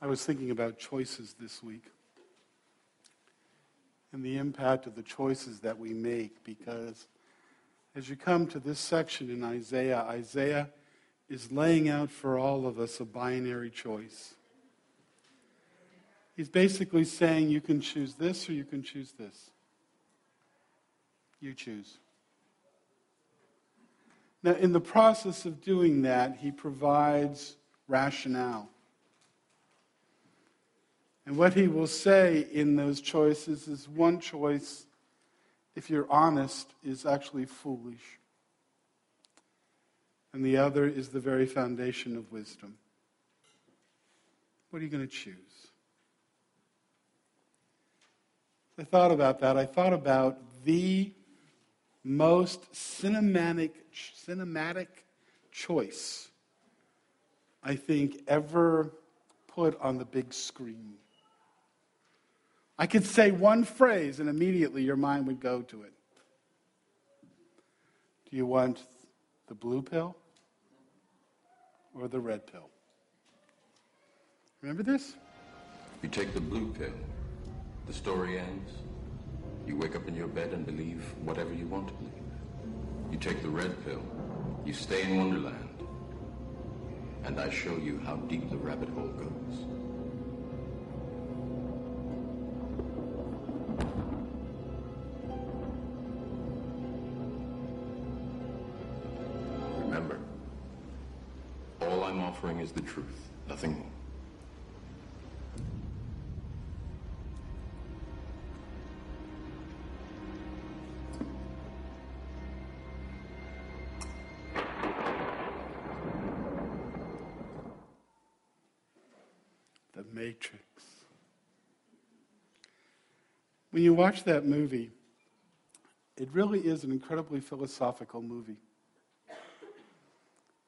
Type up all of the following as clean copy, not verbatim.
I was thinking about choices this week and the impact of the choices that we make, because as you come to this section in Isaiah, Isaiah is laying out for all of us a binary choice. He's basically saying you can choose this or you can choose this. You choose. Now, in the process of doing that, he provides rationale. And what he will say in those choices is one choice, if you're honest, is actually foolish. And the other is the very foundation of wisdom. What are you going to choose? I thought about that. I thought about the most cinematic choice I think ever put on the big screen. I could say one phrase and immediately your mind would go to it. Do you want the blue pill or the red pill? Remember this? You take the blue pill. The story ends. You wake up in your bed and believe whatever you want to believe. You take the red pill. You stay in Wonderland. And I show you how deep the rabbit hole goes. Remember, all I'm offering is the truth, nothing more. The Matrix. When you watch that movie, it really is an incredibly philosophical movie.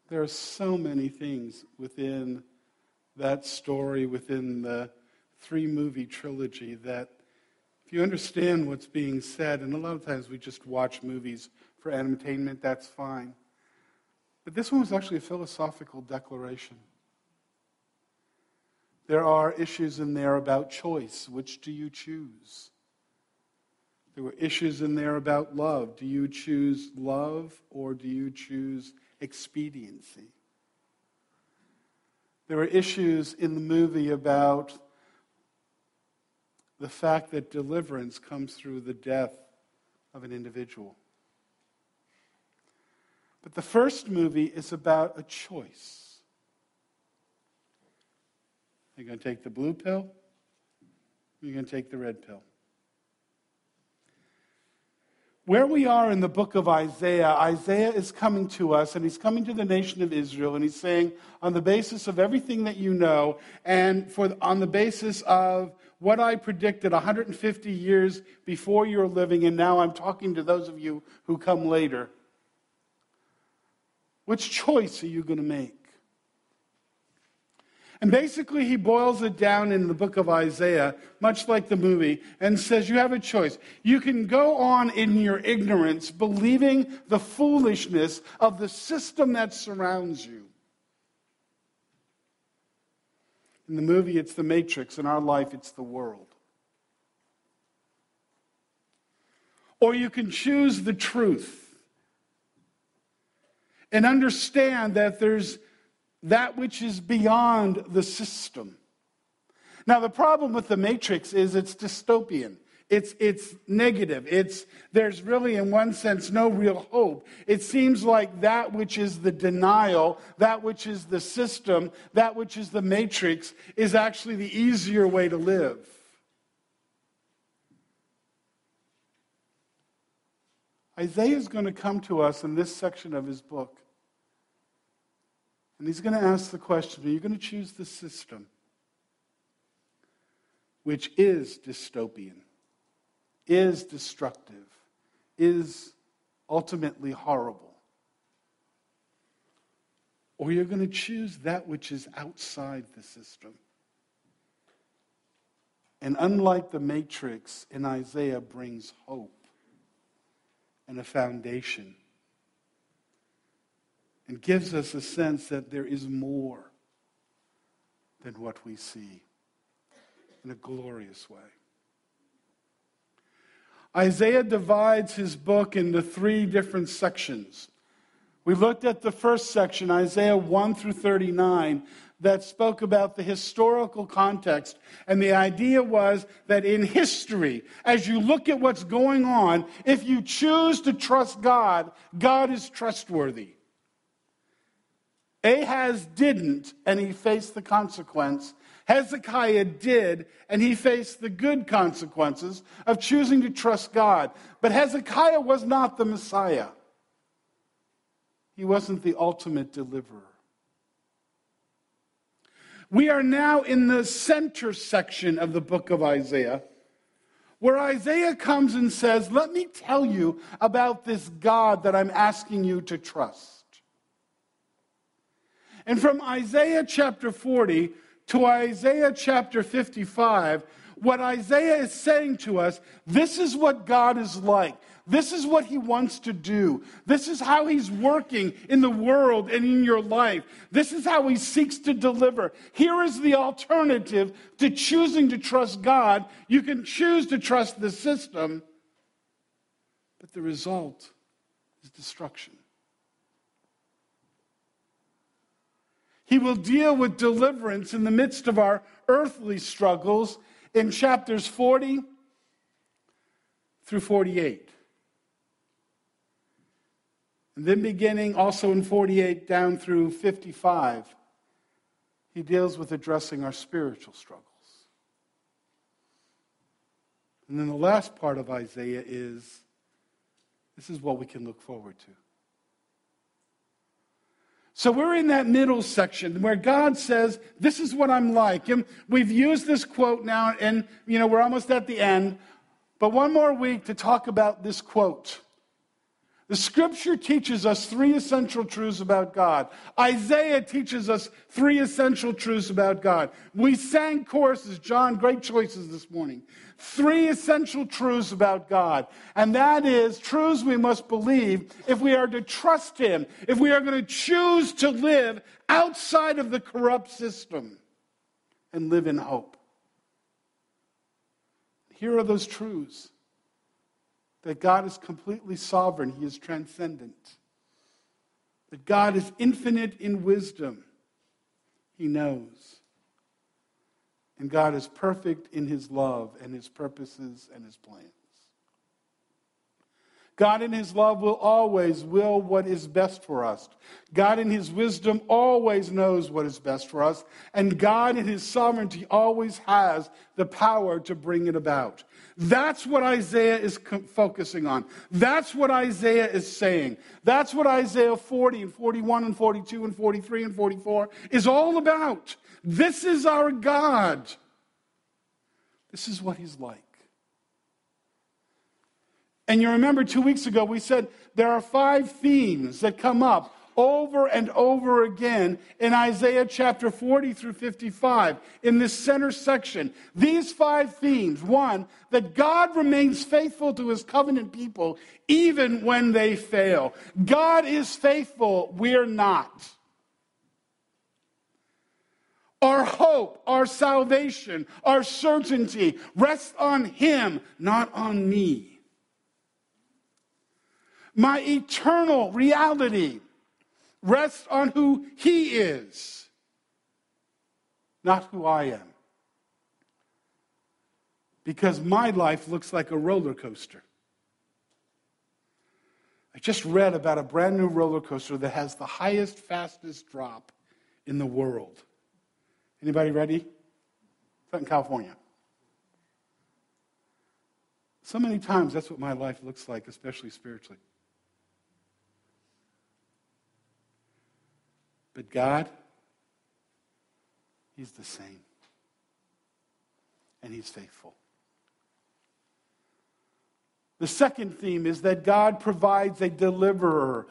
There are so many things within that story, within the 3-movie trilogy, that if you understand what's being said, and a lot of times we just watch movies for entertainment, that's fine. But this one was actually a philosophical declaration. There are issues in there about choice. Which do you choose? There were issues in there about love. Do you choose love or do you choose expediency? There were issues in the movie about the fact that deliverance comes through the death of an individual. But the first movie is about a choice. You're going to take the blue pill, you're going to take the red pill. Where we are in the book of Isaiah, Isaiah is coming to us, and he's coming to the nation of Israel, and he's saying, on the basis of everything that you know, and on the basis of what I predicted 150 years before you're living, and now I'm talking to those of you who come later, which choice are you going to make? And basically, he boils it down in the book of Isaiah, much like the movie, and says, you have a choice. You can go on in your ignorance, believing the foolishness of the system that surrounds you. In the movie, it's the Matrix. In our life, it's the world. Or you can choose the truth and understand that there's that which is beyond the system. Now, the problem with the Matrix is it's dystopian. It's negative. There's really, in one sense, no real hope. It seems like that which is the denial, that which is the system, that which is the Matrix, is actually the easier way to live. Isaiah is going to come to us in this section of his book. And he's going to ask the question, are you going to choose the system, which is dystopian, is destructive, is ultimately horrible? Or you're going to choose that which is outside the system? And unlike the Matrix, in Isaiah brings hope and a foundation. It gives us a sense that there is more. than what we see in a glorious way. Isaiah divides his book into three different sections. We looked at the first section, Isaiah 1 through 39, that spoke about the historical context. And the idea was that in history, as you look at what's going on, if you choose to trust God, God is trustworthy. Ahaz didn't, and he faced the consequence. Hezekiah did, and he faced the good consequences of choosing to trust God. But Hezekiah was not the Messiah. He wasn't the ultimate deliverer. We are now in the center section of the book of Isaiah, where Isaiah comes and says, let me tell you about this God that I'm asking you to trust. And from Isaiah chapter 40 to Isaiah chapter 55, what Isaiah is saying to us, this is what God is like. This is what he wants to do. This is how he's working in the world and in your life. This is how he seeks to deliver. Here is the alternative to choosing to trust God. You can choose to trust the system, but the result is destruction. He will deal with deliverance in the midst of our earthly struggles in chapters 40 through 48. And then beginning also in 48 down through 55, he deals with addressing our spiritual struggles. And then the last part of Isaiah is, this is what we can look forward to. So we're in that middle section where God says, this is what I'm like. And we've used this quote now, and we're almost at the end. But one more week to talk about this quote. The scripture teaches us three essential truths about God. Isaiah teaches us three essential truths about God. We sang choruses, John, great choices this morning. Three essential truths about God. And that is truths we must believe if we are to trust him, if we are going to choose to live outside of the corrupt system and live in hope. Here are those truths. That God is completely sovereign. He is transcendent. That God is infinite in wisdom. He knows. And God is perfect in his love and his purposes and his plans. God in his love will always will what is best for us. God in his wisdom always knows what is best for us. And God in his sovereignty always has the power to bring it about. That's what Isaiah is focusing on. That's what Isaiah is saying. That's what Isaiah 40 and 41 and 42 and 43 and 44 is all about. This is our God. This is what he's like. And you remember 2 weeks ago we said there are five themes that come up over and over again in Isaiah chapter 40 through 55 in this center section. These five themes. One, that God remains faithful to his covenant people even when they fail. God is faithful, we're not. Our hope, our salvation, our certainty rests on him, not on me. My eternal reality rests on who he is, not who I am. Because my life looks like a roller coaster. I just read about a brand new roller coaster that has the highest, fastest drop in the world. Anybody ready? It's out in California. So many times that's what my life looks like, especially spiritually. But God, he's the same. And he's faithful. The second theme is that God provides a deliverer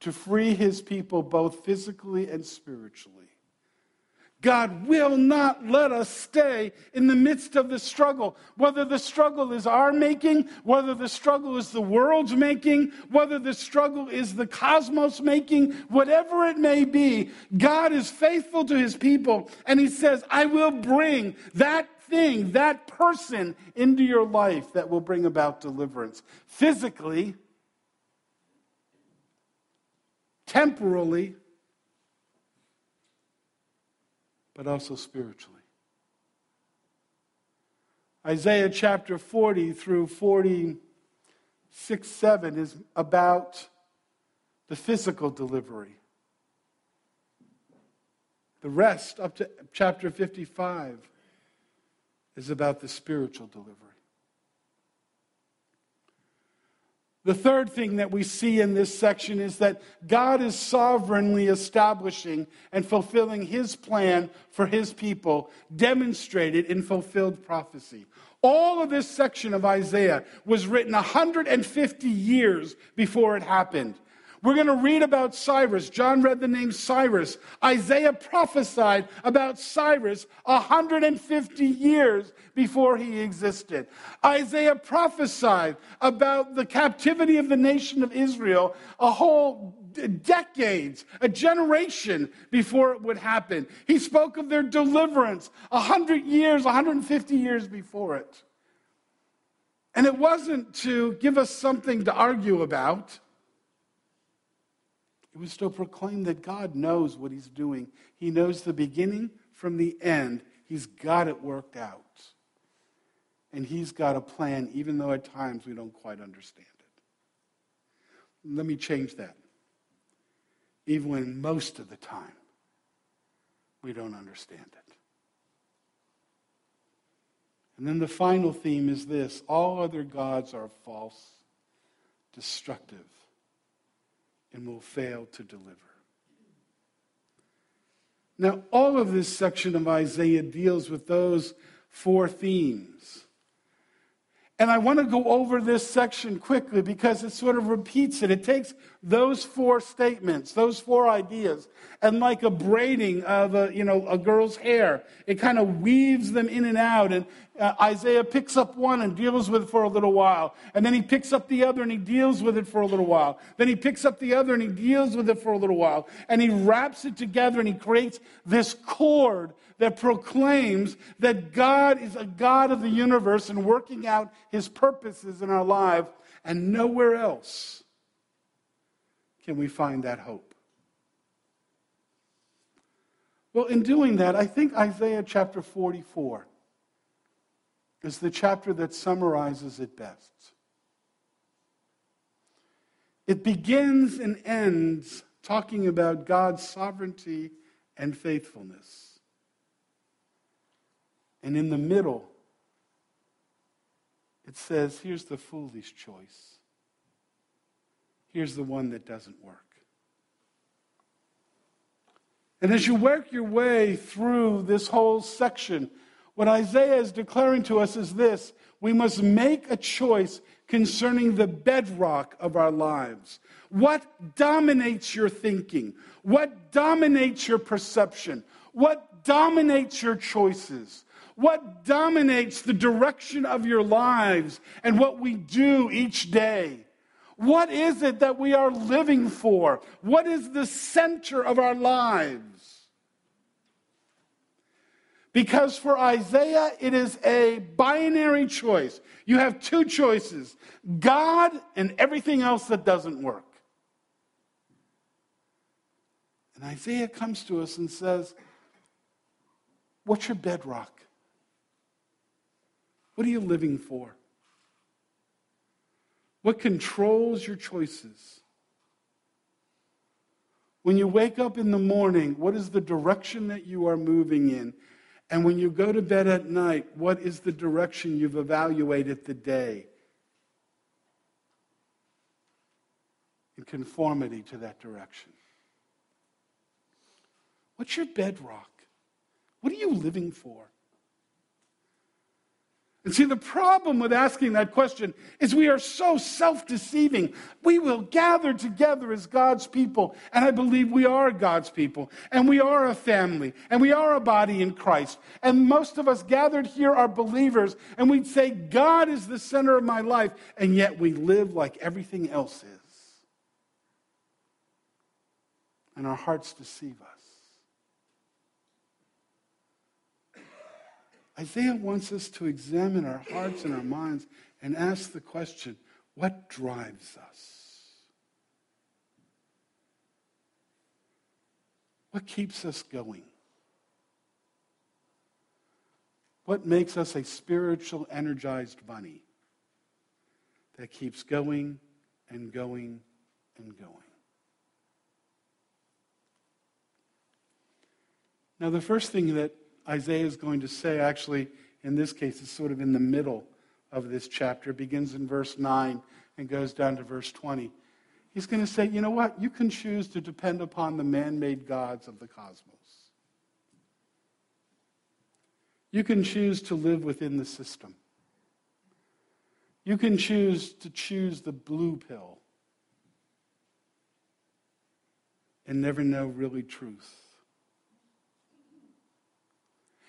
to free his people both physically and spiritually. God will not let us stay in the midst of the struggle. Whether the struggle is our making, whether the struggle is the world's making, whether the struggle is the cosmos making, whatever it may be, God is faithful to his people. And he says, I will bring that thing, that person into your life that will bring about deliverance. Physically, temporally, but also spiritually. Isaiah chapter 40 through 46, 7 is about the physical delivery. The rest, up to chapter 55, is about the spiritual delivery. The third thing that we see in this section is that God is sovereignly establishing and fulfilling his plan for his people, demonstrated in fulfilled prophecy. All of this section of Isaiah was written 150 years before it happened. We're going to read about Cyrus. John read the name Cyrus. Isaiah prophesied about Cyrus 150 years before he existed. Isaiah prophesied about the captivity of the nation of Israel a whole decades, a generation before it would happen. He spoke of their deliverance 100 years, 150 years before it. And it wasn't to give us something to argue about. It was to proclaim that God knows what he's doing. He knows the beginning from the end. He's got it worked out. And he's got a plan, even though at times we don't quite understand it. Let me change that. Even when most of the time we don't understand it. And then the final theme is this: all other gods are false, destructive, and will fail to deliver. Now, all of this section of Isaiah deals with those four themes. And I want to go over this section quickly because it sort of repeats it. It takes those four statements, those four ideas, and like a braiding of a girl's hair, it kind of weaves them in and out. And Isaiah picks up one and deals with it for a little while. And then he picks up the other and he deals with it for a little while. Then he picks up the other and he deals with it for a little while. And he wraps it together and he creates this cord that proclaims that God is a God of the universe and working out his purposes in our life, and nowhere else can we find that hope. Well, in doing that, I think Isaiah chapter 44 is the chapter that summarizes it best. It begins and ends talking about God's sovereignty and faithfulness. And in the middle, it says, here's the foolish choice. Here's the one that doesn't work. And as you work your way through this whole section, what Isaiah is declaring to us is this: we must make a choice concerning the bedrock of our lives. What dominates your thinking? What dominates your perception? What dominates your choices? What dominates the direction of your lives and what we do each day? What is it that we are living for? What is the center of our lives? Because for Isaiah, it is a binary choice. You have two choices: God and everything else that doesn't work. And Isaiah comes to us and says, what's your bedrock? What are you living for? What controls your choices? When you wake up in the morning, what is the direction that you are moving in? And when you go to bed at night, what is the direction you've evaluated the day in conformity to that direction? What's your bedrock? What are you living for? And see, the problem with asking that question is we are so self-deceiving. We will gather together as God's people, and I believe we are God's people, and we are a family, and we are a body in Christ. And most of us gathered here are believers, and we'd say, God is the center of my life, and yet we live like everything else is. And our hearts deceive us. Isaiah wants us to examine our hearts and our minds and ask the question, what drives us? What keeps us going? What makes us a spiritual, energized bunny that keeps going and going and going? Now, the first thing that Isaiah is going to say, actually, in this case, is sort of in the middle of this chapter. It begins in verse 9 and goes down to verse 20. He's going to say, you know what? You can choose to depend upon the man-made gods of the cosmos. You can choose to live within the system. You can choose the blue pill and never know really truth.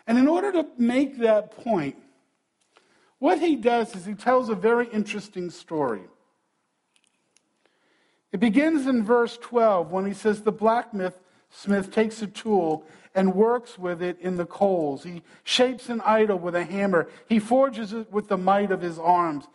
And in order to make that point, what he does is he tells a very interesting story. It begins in verse 12 when he says the blacksmith takes a tool and works with it in the coals. He shapes an idol with a hammer. He forges it with the might of his arms.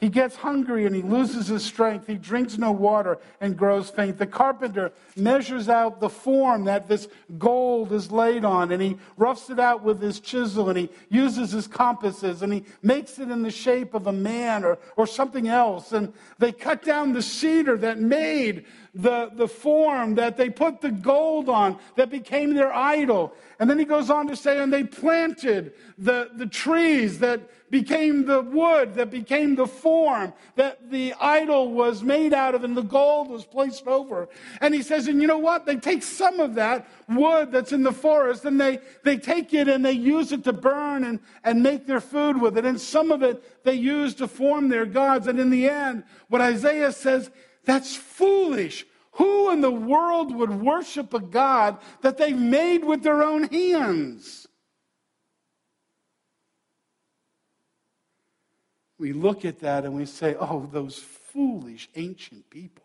He gets hungry and he loses his strength. He drinks no water and grows faint. The carpenter measures out the form that this gold is laid on, and he roughs it out with his chisel, and he uses his compasses, and he makes it in the shape of a man or something else. And they cut down the cedar that made the form that they put the gold on that became their idol. And then he goes on to say, and they planted the trees that became the wood, that became the form that the idol was made out of and the gold was placed over. And he says, and you know what? They take some of that wood that's in the forest and they take it and they use it to burn and make their food with it. And some of it they use to form their gods. And in the end, what Isaiah says, that's foolish. Who in the world would worship a God that they've made with their own hands? We look at that and we say, oh, those foolish ancient people.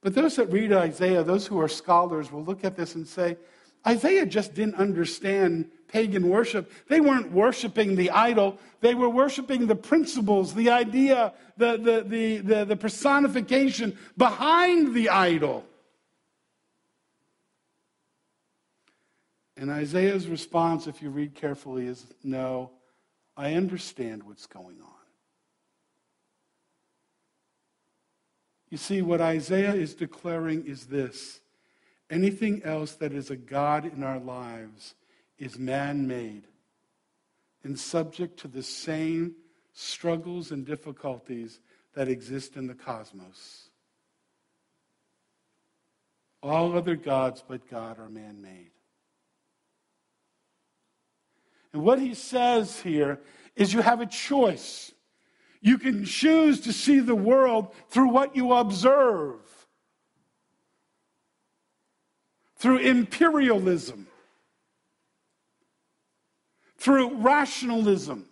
But those that read Isaiah, those who are scholars, will look at this and say, Isaiah just didn't understand pagan worship. They weren't worshiping the idol. They were worshiping the principles, the idea, the personification behind the idol. And Isaiah's response, if you read carefully, is, no, I understand what's going on. You see, what Isaiah is declaring is this. Anything else that is a god in our lives is man-made and subject to the same struggles and difficulties that exist in the cosmos. All other gods but God are man-made. And what he says here is you have a choice. You can choose to see the world through what you observe. Through imperialism, through rationalism.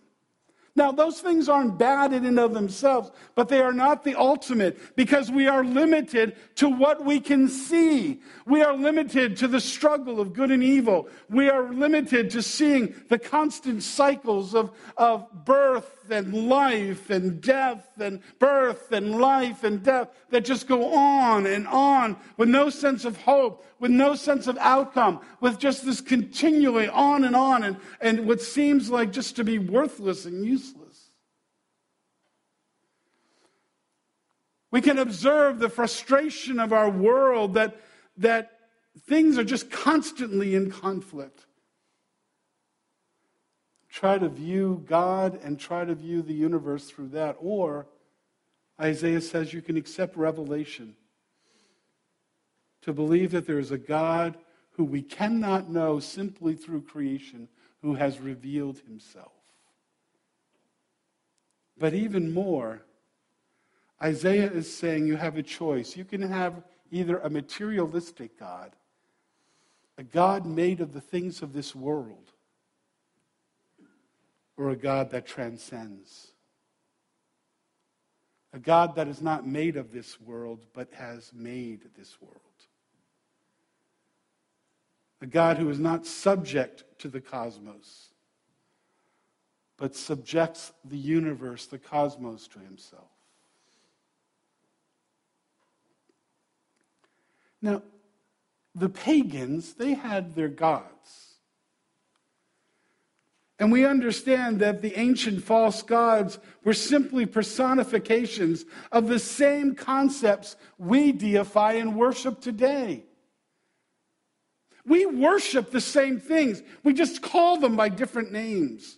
Now, those things aren't bad in and of themselves, but they are not the ultimate because we are limited to what we can see. We are limited to the struggle of good and evil. We are limited to seeing the constant cycles of birth and life and death and birth and life and death that just go on with no sense of hope, with no sense of outcome, with just this continually on and what seems like just to be worthless and useless. We can observe the frustration of our world that things are just constantly in conflict. Try to view God and try to view the universe through that. Or, Isaiah says, you can accept revelation. To believe that there is a God who we cannot know simply through creation, who has revealed himself. But even more, Isaiah is saying you have a choice. You can have either a materialistic God, a God made of the things of this world, or a God that transcends. A God that is not made of this world, but has made this world. A God who is not subject to the cosmos, but subjects the universe, the cosmos, to himself. Now, the pagans, they had their gods. And we understand that the ancient false gods were simply personifications of the same concepts we deify and worship today. We worship the same things. We just call them by different names.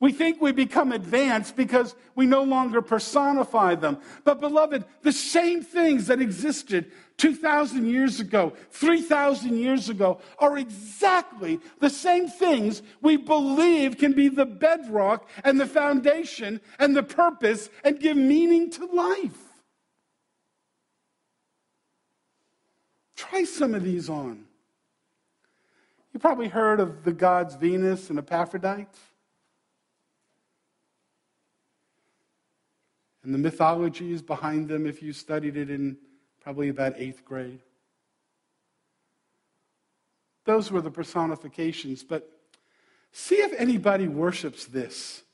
We think we become advanced because we no longer personify them. But beloved, the same things that existed 2,000 years ago, 3,000 years ago, are exactly the same things we believe can be the bedrock and the foundation and the purpose and give meaning to life. Try some of these on. You probably heard of the gods Venus and Aphrodite. And the mythologies behind them, if you studied it in probably about 8th grade. Those were the personifications, but see if anybody worships this.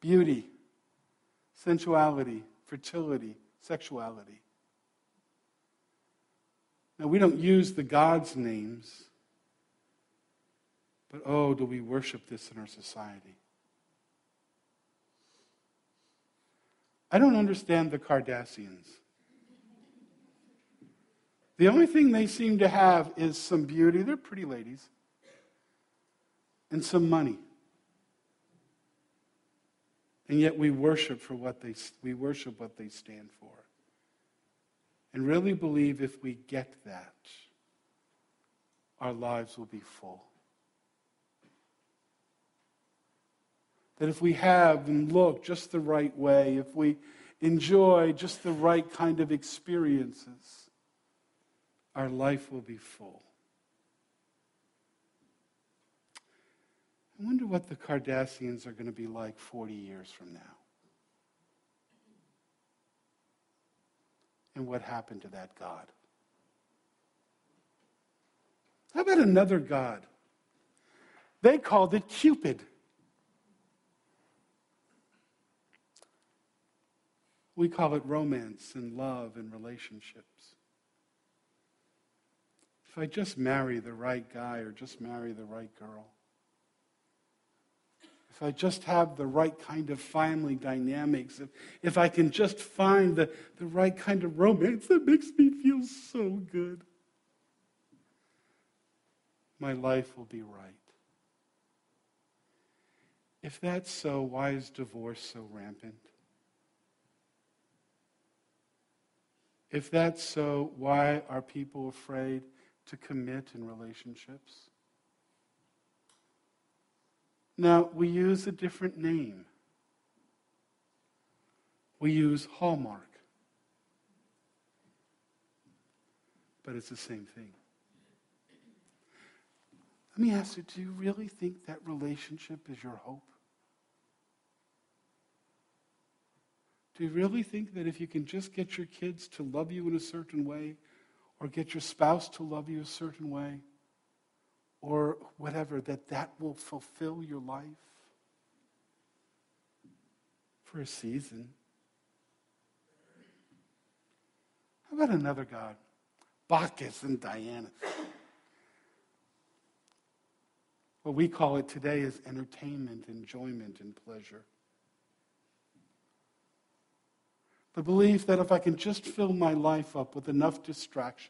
Beauty, sensuality, fertility, sexuality. Now, we don't use the gods' names, but oh, do we worship this in our society. I don't understand the Kardashians. The only thing they seem to have is some beauty, they're pretty ladies, and some money. And yet we worship what they stand for. And really believe if we get that, our lives will be full. That if we have and look just the right way, if we enjoy just the right kind of experiences, our life will be full. I wonder what the Kardashians are going to be like 40 years from now. And what happened to that God? How about another God? They called it Cupid. We call it romance and love and relationships. If I just marry the right guy or just marry the right girl, if I just have the right kind of family dynamics, if I can just find the right kind of romance that makes me feel so good, my life will be right. If that's so, why is divorce so rampant? If that's so, why are people afraid to commit in relationships? Now, we use a different name. We use Hallmark. But it's the same thing. Let me ask you, do you really think that relationship is your hope? Do you really think that if you can just get your kids to love you in a certain way, or get your spouse to love you a certain way, or whatever, that will fulfill your life for a season? How about another God? Bacchus and Diana. What we call it today is entertainment, enjoyment, and pleasure. The belief that if I can just fill my life up with enough distractions,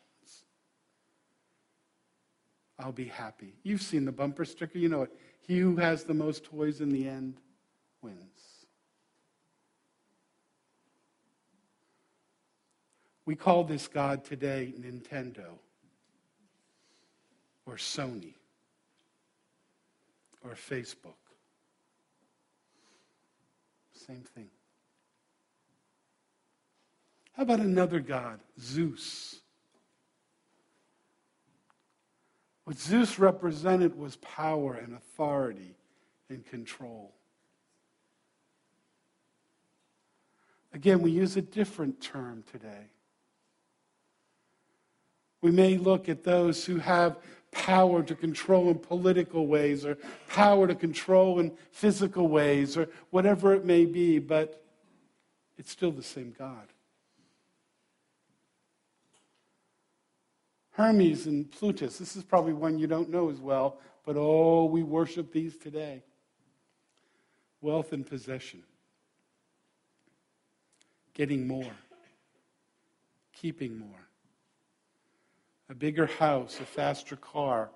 I'll be happy. You've seen the bumper sticker, you know it. He who has the most toys in the end wins. We call this God today Nintendo, or Sony or Facebook. Same thing. How about another god, Zeus? What Zeus represented was power and authority and control. Again, we use a different term today. We may look at those who have power to control in political ways or power to control in physical ways or whatever it may be, but it's still the same God. Hermes and Plutus, this is probably one you don't know as well, but oh, we worship these today. Wealth and possession. Getting more. Keeping more. A bigger house, a faster car,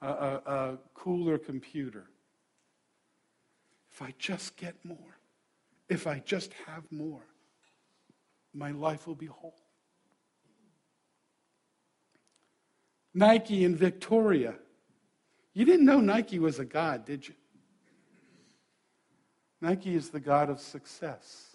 a cooler computer. If I just get more, if I just have more, my life will be whole. Nike and Victoria. You didn't know Nike was a god, did you? Nike is the god of success.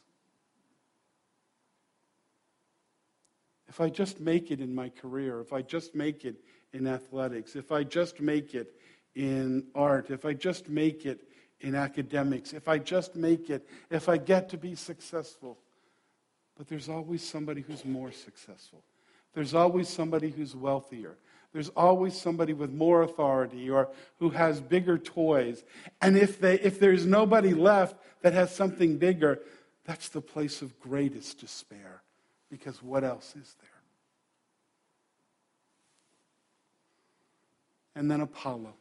If I just make it in my career, if I just make it in athletics, if I just make it in art, if I just make it in academics, if I just make it, if I get to be successful. But there's always somebody who's more successful. There's always somebody who's wealthier. There's always somebody with more authority or who has bigger toys. And if there's nobody left that has something bigger, that's the place of greatest despair. Because what else is there? And then Apollo.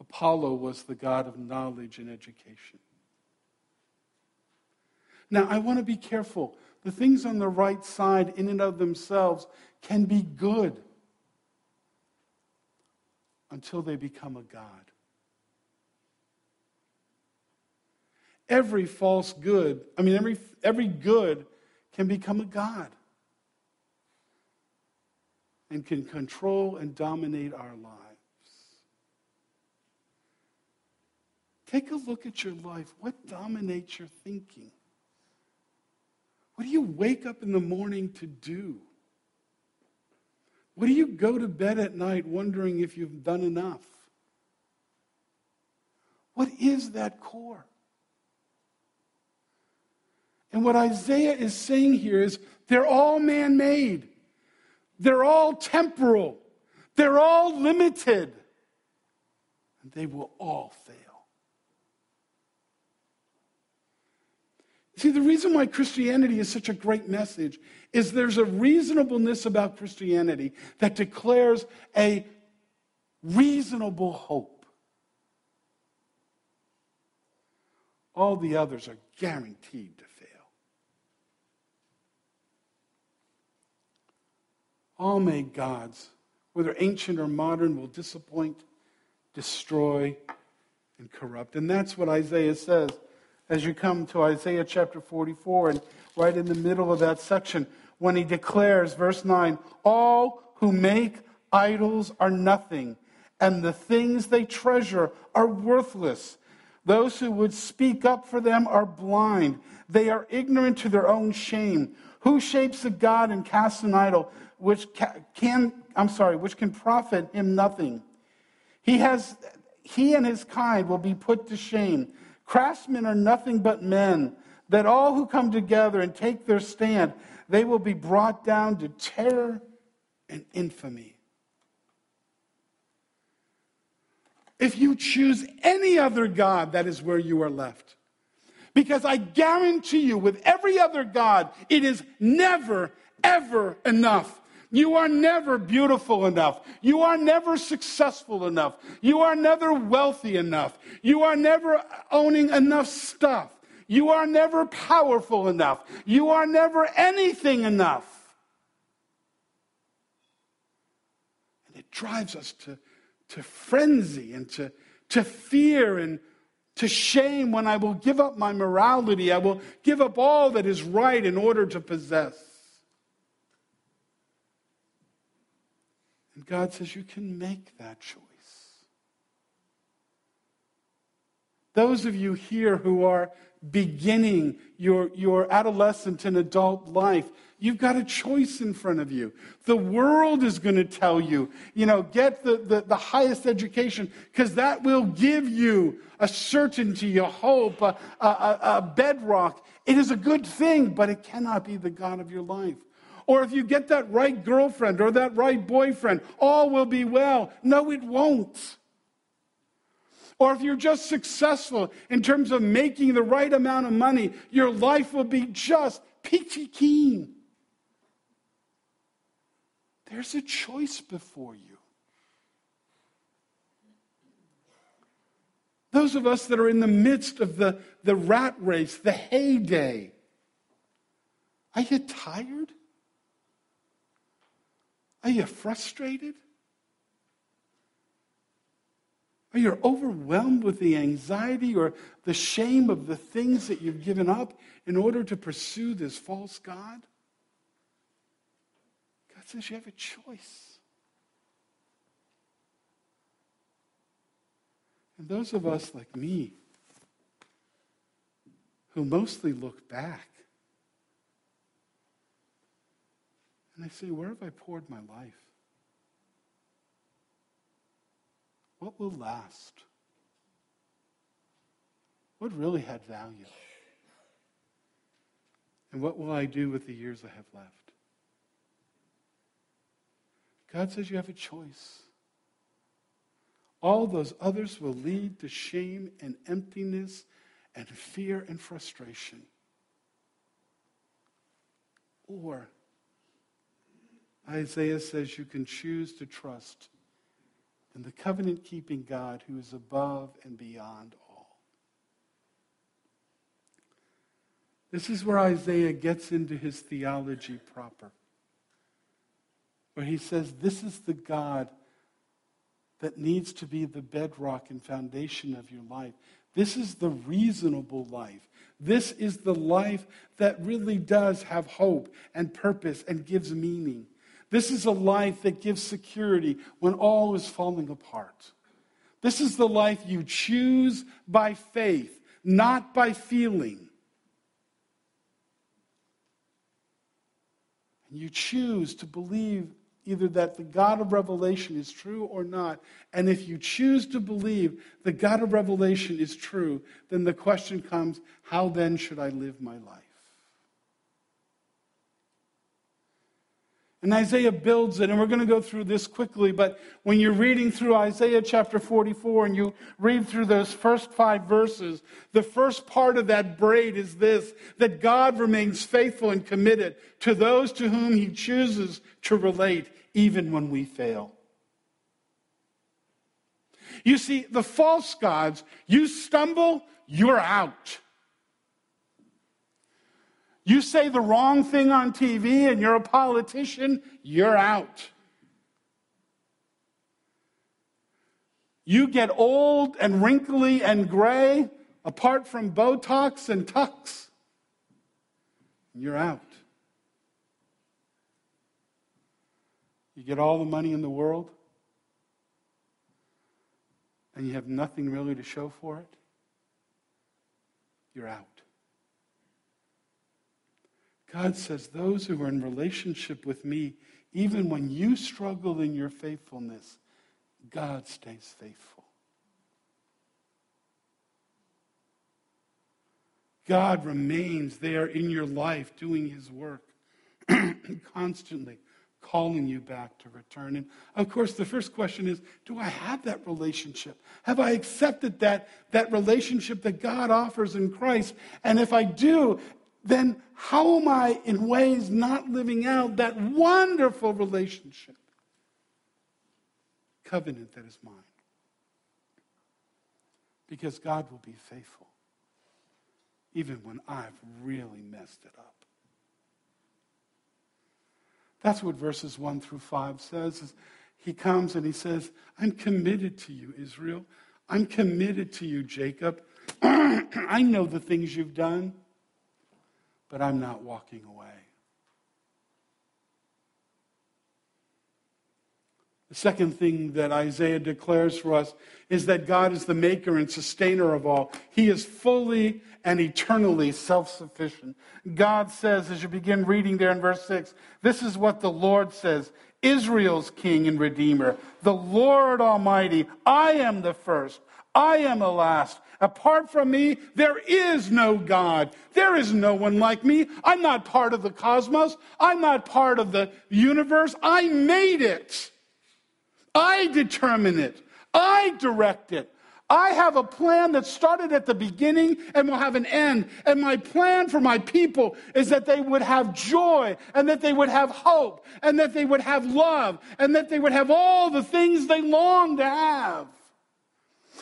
Apollo was the god of knowledge and education. Now, I want to be careful. The things on the right side, in and of themselves, can be good until they become a god. Every false good, every good can become a god and can control and dominate our lives. Take a look at your life. What dominates your thinking? What do you wake up in the morning to do? What do you go to bed at night wondering if you've done enough? What is that core? And what Isaiah is saying here is they're all man-made. They're all temporal. They're all limited. And they will all fail. See, the reason why Christianity is such a great message is there's a reasonableness about Christianity that declares a reasonable hope. All the others are guaranteed to fail. All made gods, whether ancient or modern, will disappoint, destroy, and corrupt. And that's what Isaiah says as you come to Isaiah chapter 44, and right in the middle of that section, when he declares, verse 9, all who make idols are nothing, and the things they treasure are worthless. Those who would speak up for them are blind. They are ignorant to their own shame. Who shapes a god and casts an idol which can profit him nothing? He and his kind will be put to shame. Craftsmen are nothing but men, that all who come together and take their stand, they will be brought down to terror and infamy. If you choose any other god, that is where you are left. Because I guarantee you, with every other god, it is never, ever enough. You are never beautiful enough. You are never successful enough. You are never wealthy enough. You are never owning enough stuff. You are never powerful enough. You are never anything enough. And it drives us to frenzy and to fear and to shame when I will give up my morality. I will give up all that is right in order to possess. And God says you can make that choice. Those of you here who are beginning your adolescent and adult life, you've got a choice in front of you. The world is going to tell you, get the highest education, because that will give you a certainty, a hope, a bedrock. It is a good thing, but it cannot be the God of your life. Or if you get that right girlfriend or that right boyfriend, all will be well. No, it won't. Or if you're just successful in terms of making the right amount of money, your life will be just peachy keen. There's a choice before you. Those of us that are in the midst of the rat race, the heyday, are you tired? Are you frustrated? Or you're overwhelmed with the anxiety or the shame of the things that you've given up in order to pursue this false God? God says you have a choice. And those of us like me, who mostly look back, and I say, where have I poured my life? What will last? What really had value? And what will I do with the years I have left? God says you have a choice. All those others will lead to shame and emptiness and fear and frustration. Or Isaiah says you can choose to trust and the covenant-keeping God who is above and beyond all. This is where Isaiah gets into his theology proper, where he says this is the God that needs to be the bedrock and foundation of your life. This is the reasonable life. This is the life that really does have hope and purpose and gives meaning. This is a life that gives security when all is falling apart. This is the life you choose by faith, not by feeling. And you choose to believe either that the God of Revelation is true or not. And if you choose to believe the God of Revelation is true, then the question comes, how then should I live my life? And Isaiah builds it, and we're going to go through this quickly, but when you're reading through Isaiah chapter 44 and you read through those first 5 verses, the first part of that braid is this, that God remains faithful and committed to those to whom he chooses to relate, even when we fail. You see, the false gods, you stumble, you're out. You say the wrong thing on TV and you're a politician, you're out. You get old and wrinkly and gray, apart from Botox and tucks, you're out. You get all the money in the world and you have nothing really to show for it, you're out. God says, those who are in relationship with me, even when you struggle in your faithfulness, God stays faithful. God remains there in your life doing his work, constantly calling you back to return. And of course, the first question is, do I have that relationship? Have I accepted that relationship that God offers in Christ? And if I do, then how am I in ways not living out that wonderful relationship, covenant that is mine? Because God will be faithful, even when I've really messed it up. That's what verses 1-5 says. Is he comes and he says, I'm committed to you, Israel. I'm committed to you, Jacob. I know the things you've done. But I'm not walking away. The second thing that Isaiah declares for us is that God is the maker and sustainer of all. He is fully and eternally self-sufficient. God says, as you begin reading there in verse 6, this is what the Lord says, Israel's King and Redeemer, the Lord Almighty, I am the first, I am the last. Apart from me, there is no God. There is no one like me. I'm not part of the cosmos. I'm not part of the universe. I made it. I determine it. I direct it. I have a plan that started at the beginning and will have an end. And my plan for my people is that they would have joy and that they would have hope and that they would have love and that they would have all the things they long to have.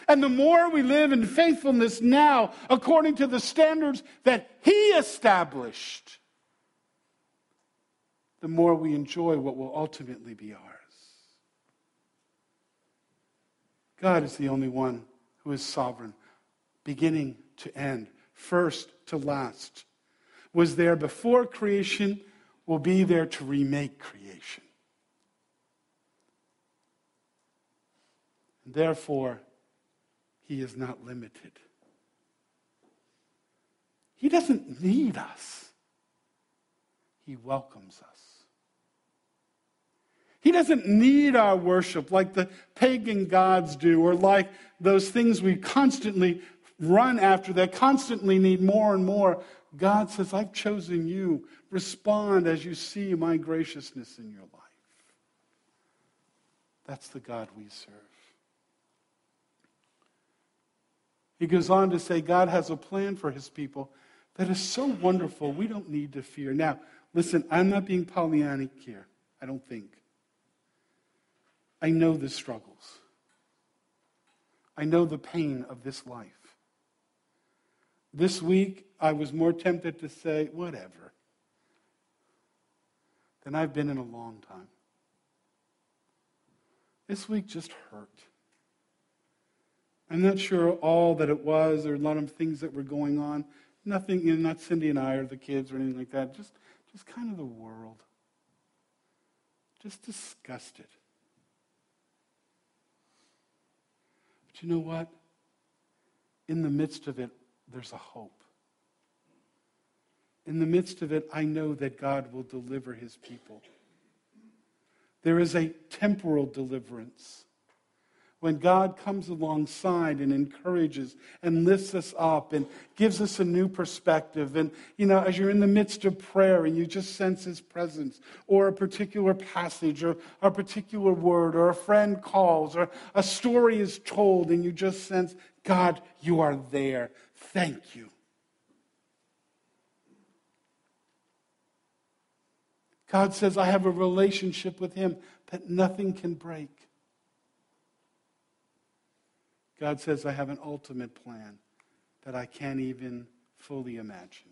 And the more we live in faithfulness now, according to the standards that He established, the more we enjoy what will ultimately be ours. God is the only one who is sovereign, beginning to end, first to last. Was there before creation, will be there to remake creation. And therefore, He is not limited. He doesn't need us. He welcomes us. He doesn't need our worship like the pagan gods do or like those things we constantly run after that constantly need more and more. God says, I've chosen you. Respond as you see my graciousness in your life. That's the God we serve. He goes on to say God has a plan for His people that is so wonderful we don't need to fear. Now, listen, I'm not being Pollyannic here, I don't think. I know the struggles. I know the pain of this life. This week, I was more tempted to say, whatever, than I've been in a long time. This week just hurt. I'm not sure all that it was or a lot of things that were going on. Nothing, not Cindy and I or the kids or anything like that. Just kind of the world. Just disgusted. But you know what? In the midst of it, there's a hope. In the midst of it, I know that God will deliver His people. There is a temporal deliverance. When God comes alongside and encourages and lifts us up and gives us a new perspective. And, you know, as you're in the midst of prayer and you just sense His presence or a particular passage or a particular word or a friend calls or a story is told and you just sense, God, you are there. Thank you. God says, I have a relationship with Him that nothing can break. God says, I have an ultimate plan that I can't even fully imagine.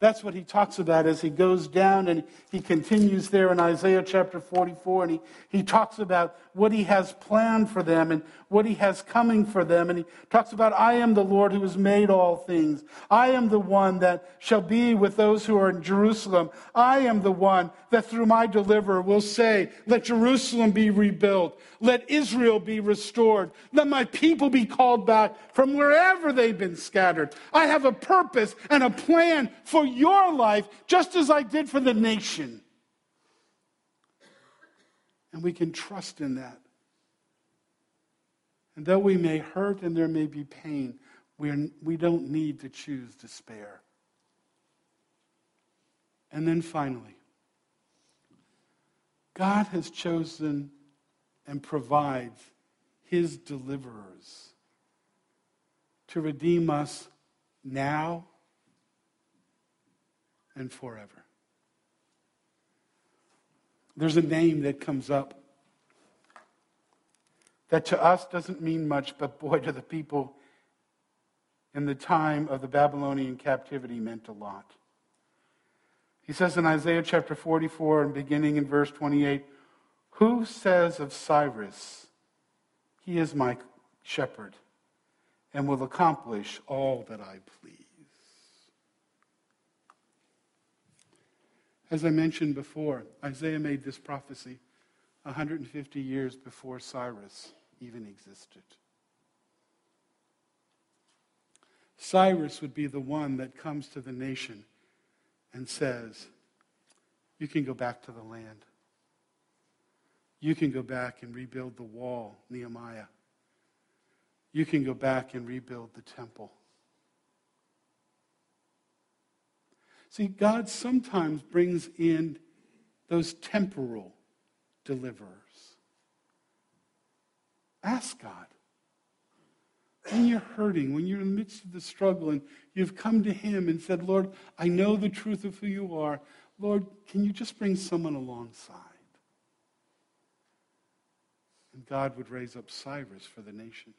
That's what he talks about as he goes down and he continues there in Isaiah chapter 44. And he talks about what he has planned for them and what he has coming for them. And he talks about, I am the Lord who has made all things. I am the one that shall be with those who are in Jerusalem. I am the one that through my deliverer will say, let Jerusalem be rebuilt. Let Israel be restored. Let my people be called back from wherever they've been scattered. I have a purpose and a plan for your life, just as I did for the nation. And we can trust in that. And though we may hurt and there may be pain, we don't need to choose despair. And then finally, God has chosen and provides His deliverers to redeem us now and forever. There's a name that comes up that to us doesn't mean much, but boy, to the people in the time of the Babylonian captivity meant a lot. He says in Isaiah chapter 44 and beginning in verse 28, who says of Cyrus, he is my shepherd and will accomplish all that I please. As I mentioned before, Isaiah made this prophecy 150 years before Cyrus even existed. Cyrus would be the one that comes to the nation and says, you can go back to the land. You can go back and rebuild the wall, Nehemiah. You can go back and rebuild the temple. See, God sometimes brings in those temporal deliverers. Ask God. When you're hurting, when you're in the midst of the struggle and you've come to him and said, Lord, I know the truth of who you are. Lord, can you just bring someone alongside? And God would raise up Cyrus for the nation.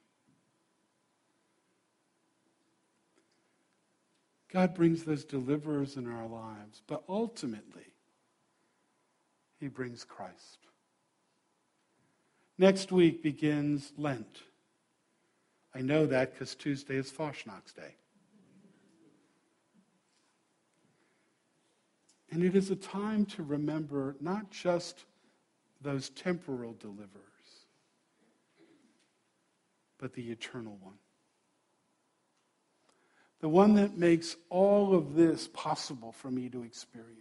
God brings those deliverers in our lives, but ultimately, he brings Christ. Next week begins Lent. I know that because Tuesday is Faschnacht Day. And it is a time to remember not just those temporal deliverers, but the eternal one. The one that makes all of this possible for me to experience.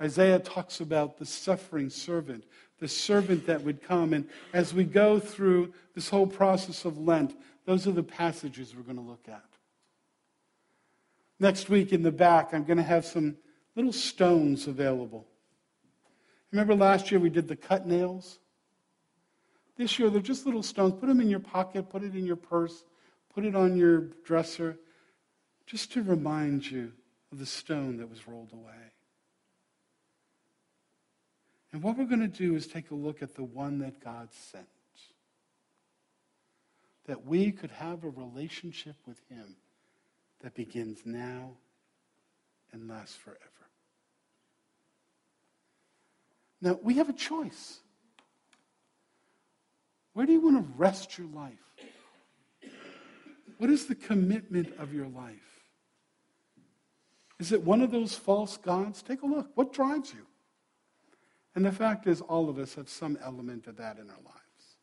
Isaiah talks about the suffering servant, the servant that would come. And as we go through this whole process of Lent, those are the passages we're going to look at. Next week in the back, I'm going to have some little stones available. Remember last year we did the cut nails? This year they're just little stones. Put them in your pocket, put it in your purse. Put it on your dresser just to remind you of the stone that was rolled away. And what we're going to do is take a look at the one that God sent, that we could have a relationship with him that begins now and lasts forever. Now, we have a choice. Where do you want to rest your life? What is the commitment of your life? Is it one of those false gods? Take a look. What drives you? And the fact is, all of us have some element of that in our lives.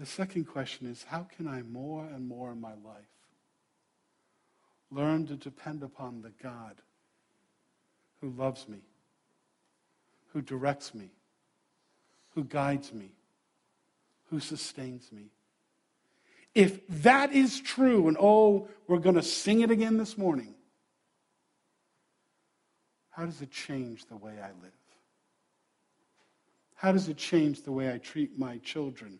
The second question is, how can I more and more in my life learn to depend upon the God who loves me, who directs me, who guides me, who sustains me? If that is true, and oh, we're going to sing it again this morning, how does it change the way I live? How does it change the way I treat my children?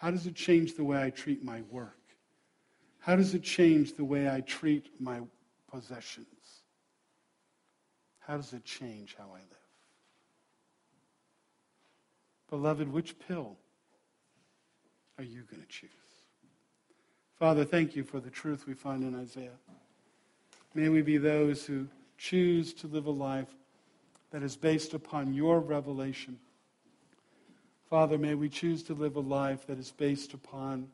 How does it change the way I treat my work? How does it change the way I treat my possessions? How does it change how I live? Beloved, which pill are you going to choose? Father, thank you for the truth we find in Isaiah. May we be those who choose to live a life that is based upon your revelation. Father, may we choose to live a life that is based upon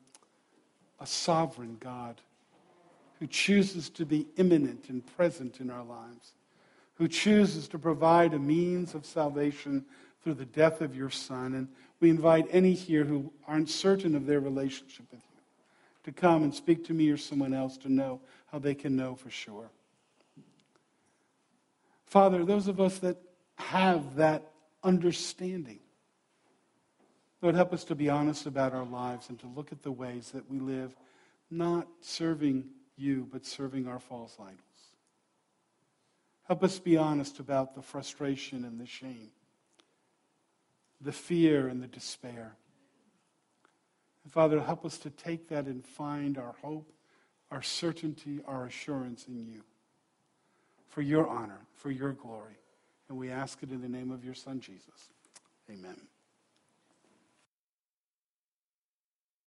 a sovereign God who chooses to be imminent and present in our lives, who chooses to provide a means of salvation through the death of your Son. And we invite any here who aren't certain of their relationship with you to come and speak to me or someone else to know how they can know for sure. Father, those of us that have that understanding, Lord, help us to be honest about our lives and to look at the ways that we live, not serving you, but serving our false idols. Help us be honest about the frustration and the shame, the fear and the despair. And Father, help us to take that and find our hope, our certainty, our assurance in you, for your honor, for your glory. And we ask it in the name of your Son, Jesus. Amen.